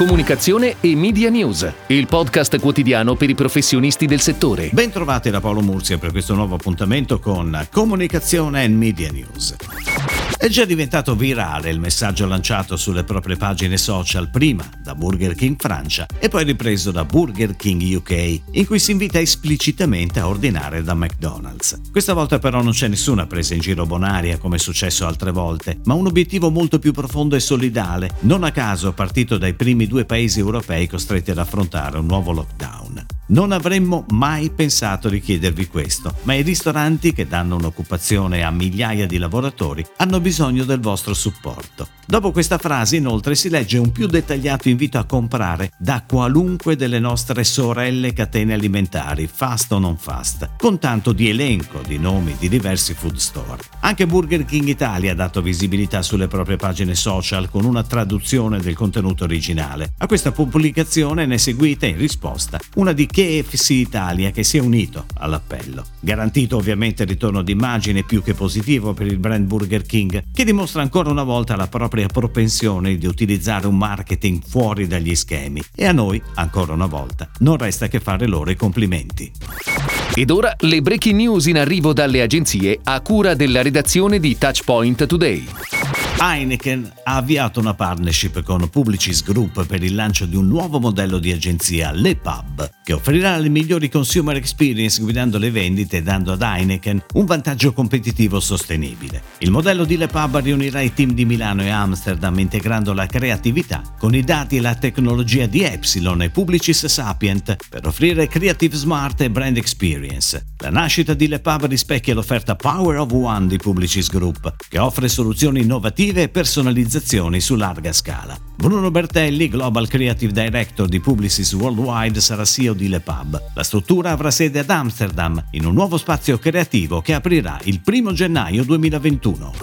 Comunicazione e Media News, il podcast quotidiano per i professionisti del settore. Ben trovati da Paolo Murcia per questo nuovo appuntamento con Comunicazione e Media News. È già diventato virale il messaggio lanciato sulle proprie pagine social, prima da Burger King Francia e poi ripreso da Burger King UK, in cui si invita esplicitamente a ordinare da McDonald's. Questa volta però non c'è nessuna presa in giro bonaria come è successo altre volte, ma un obiettivo molto più profondo e solidale, non a caso partito dai primi due paesi europei costretti ad affrontare un nuovo lockdown. Non avremmo mai pensato di chiedervi questo, ma i ristoranti che danno un'occupazione a migliaia di lavoratori hanno bisogno del vostro supporto. Dopo questa frase inoltre si legge un più dettagliato invito a comprare da qualunque delle nostre sorelle catene alimentari, fast o non fast, con tanto di elenco di nomi di diversi food store. Anche Burger King Italia ha dato visibilità sulle proprie pagine social con una traduzione del contenuto originale. A questa pubblicazione ne è seguita in risposta una di EFC Italia che si è unito all'appello. Garantito ovviamente il ritorno d'immagine più che positivo per il brand Burger King, che dimostra ancora una volta la propria propensione di utilizzare un marketing fuori dagli schemi, e a noi, ancora una volta, non resta che fare loro i complimenti. Ed ora le breaking news in arrivo dalle agenzie a cura della redazione di Touchpoint Today. Heineken ha avviato una partnership con Publicis Group per il lancio di un nuovo modello di agenzia, Le Pub, che offrirà le migliori consumer experience guidando le vendite e dando ad Heineken un vantaggio competitivo sostenibile. Il modello di Le Pub riunirà i team di Milano e Amsterdam integrando la creatività con i dati e la tecnologia di Epsilon e Publicis Sapient per offrire creative smart e brand experience. La nascita di Le Pub rispecchia l'offerta Power of One di Publicis Group, che offre soluzioni innovative e personalizzazioni su larga scala. Bruno Bertelli, Global Creative Director di Publicis Worldwide, sarà CEO di Le Pub. La struttura avrà sede ad Amsterdam, in un nuovo spazio creativo che aprirà il 1 gennaio 2021.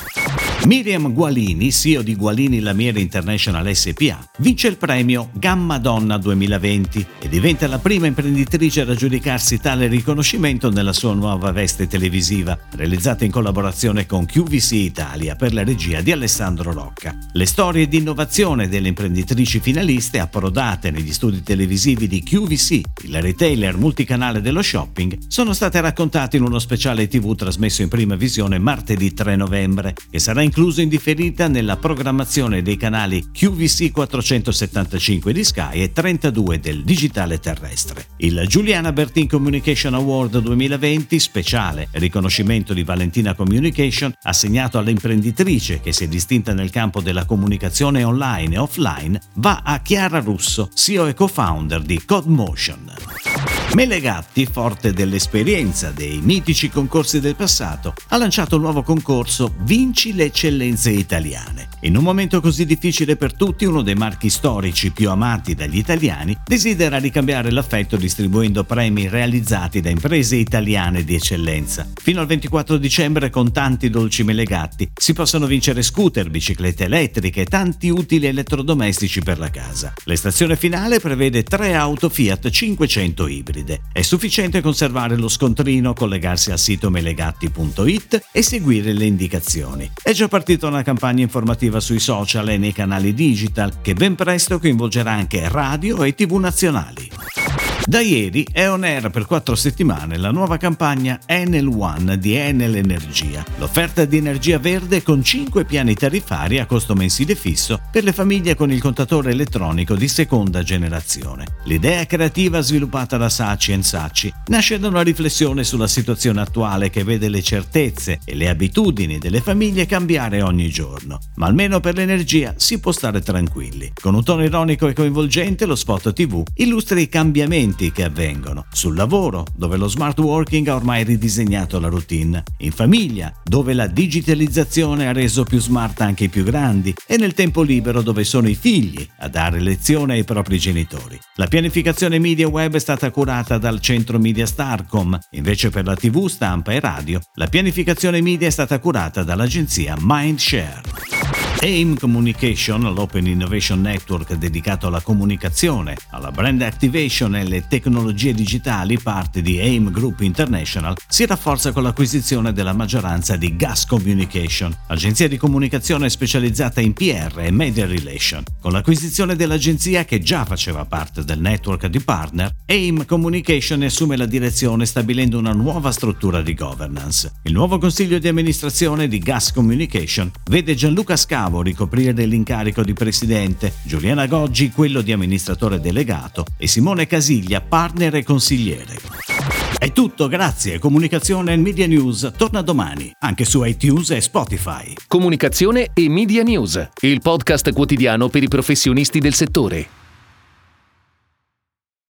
Miriam Gualini, CEO di Gualini Lamiera International SPA, vince il premio Gamma Donna 2020 e diventa la prima imprenditrice ad aggiudicarsi tale riconoscimento nella sua nuova veste televisiva, realizzata in collaborazione con QVC Italia per la regia di Alessandro Rocca. Le storie di innovazione delle imprenditrici finaliste approdate negli studi televisivi di QVC, il retailer multicanale dello shopping, sono state raccontate in uno speciale TV trasmesso in prima visione martedì 3 novembre, che sarà incluso in differita nella programmazione dei canali QVC 475 di Sky e 32 del digitale terrestre. Il Giuliana Bertin Communication Award 2020, speciale riconoscimento di Valentina Communication, assegnato all'imprenditrice che si è distinta nel campo della comunicazione online e offline, va a Chiara Russo, CEO e co-founder di Codemotion. Melegatti, forte dell'esperienza dei mitici concorsi del passato, ha lanciato un nuovo concorso Vinci le eccellenze italiane. In un momento così difficile per tutti, uno dei marchi storici più amati dagli italiani desidera ricambiare l'affetto distribuendo premi realizzati da imprese italiane di eccellenza. Fino al 24 dicembre con tanti dolci Melegatti si possono vincere scooter, biciclette elettriche e tanti utili elettrodomestici per la casa. L'estazione finale prevede 3 auto Fiat 500 ibride. È sufficiente conservare lo scontrino, collegarsi al sito melegatti.it e seguire le indicazioni. È già partita una campagna informativa sui social e nei canali digital che ben presto coinvolgerà anche radio e TV nazionali. Da ieri è on air per 4 settimane la nuova campagna Enel One di Enel Energia, l'offerta di energia verde con 5 piani tariffari a costo mensile fisso per le famiglie con il contatore elettronico di seconda generazione. L'idea creativa sviluppata da Saci nasce da una riflessione sulla situazione attuale che vede le certezze e le abitudini delle famiglie cambiare ogni giorno, ma almeno per l'energia si può stare tranquilli. Con un tono ironico e coinvolgente lo spot TV illustra i cambiamenti che avvengono sul lavoro, dove lo smart working ha ormai ridisegnato la routine, in famiglia, dove la digitalizzazione ha reso più smart anche i più grandi, e nel tempo libero, dove sono i figli a dare lezione ai propri genitori. La pianificazione media web è stata curata dal centro media Starcom, invece per la TV, stampa e radio la pianificazione media è stata curata dall'agenzia Mindshare. AIM Communication, l'Open Innovation Network dedicato alla comunicazione, alla brand activation e alle tecnologie digitali, parte di AIM Group International, si rafforza con l'acquisizione della maggioranza di Gas Communication, agenzia di comunicazione specializzata in PR e media relation. Con l'acquisizione dell'agenzia, che già faceva parte del network di partner, AIM Communication assume la direzione stabilendo una nuova struttura di governance. Il nuovo consiglio di amministrazione di Gas Communication vede Gianluca Scala ricoprire l'incarico di presidente, Giuliana Goggi quello di amministratore delegato e Simone Casiglia partner e consigliere. È tutto, grazie. Comunicazione e Media News torna domani, anche su iTunes e Spotify. Comunicazione e Media News, il podcast quotidiano per i professionisti del settore.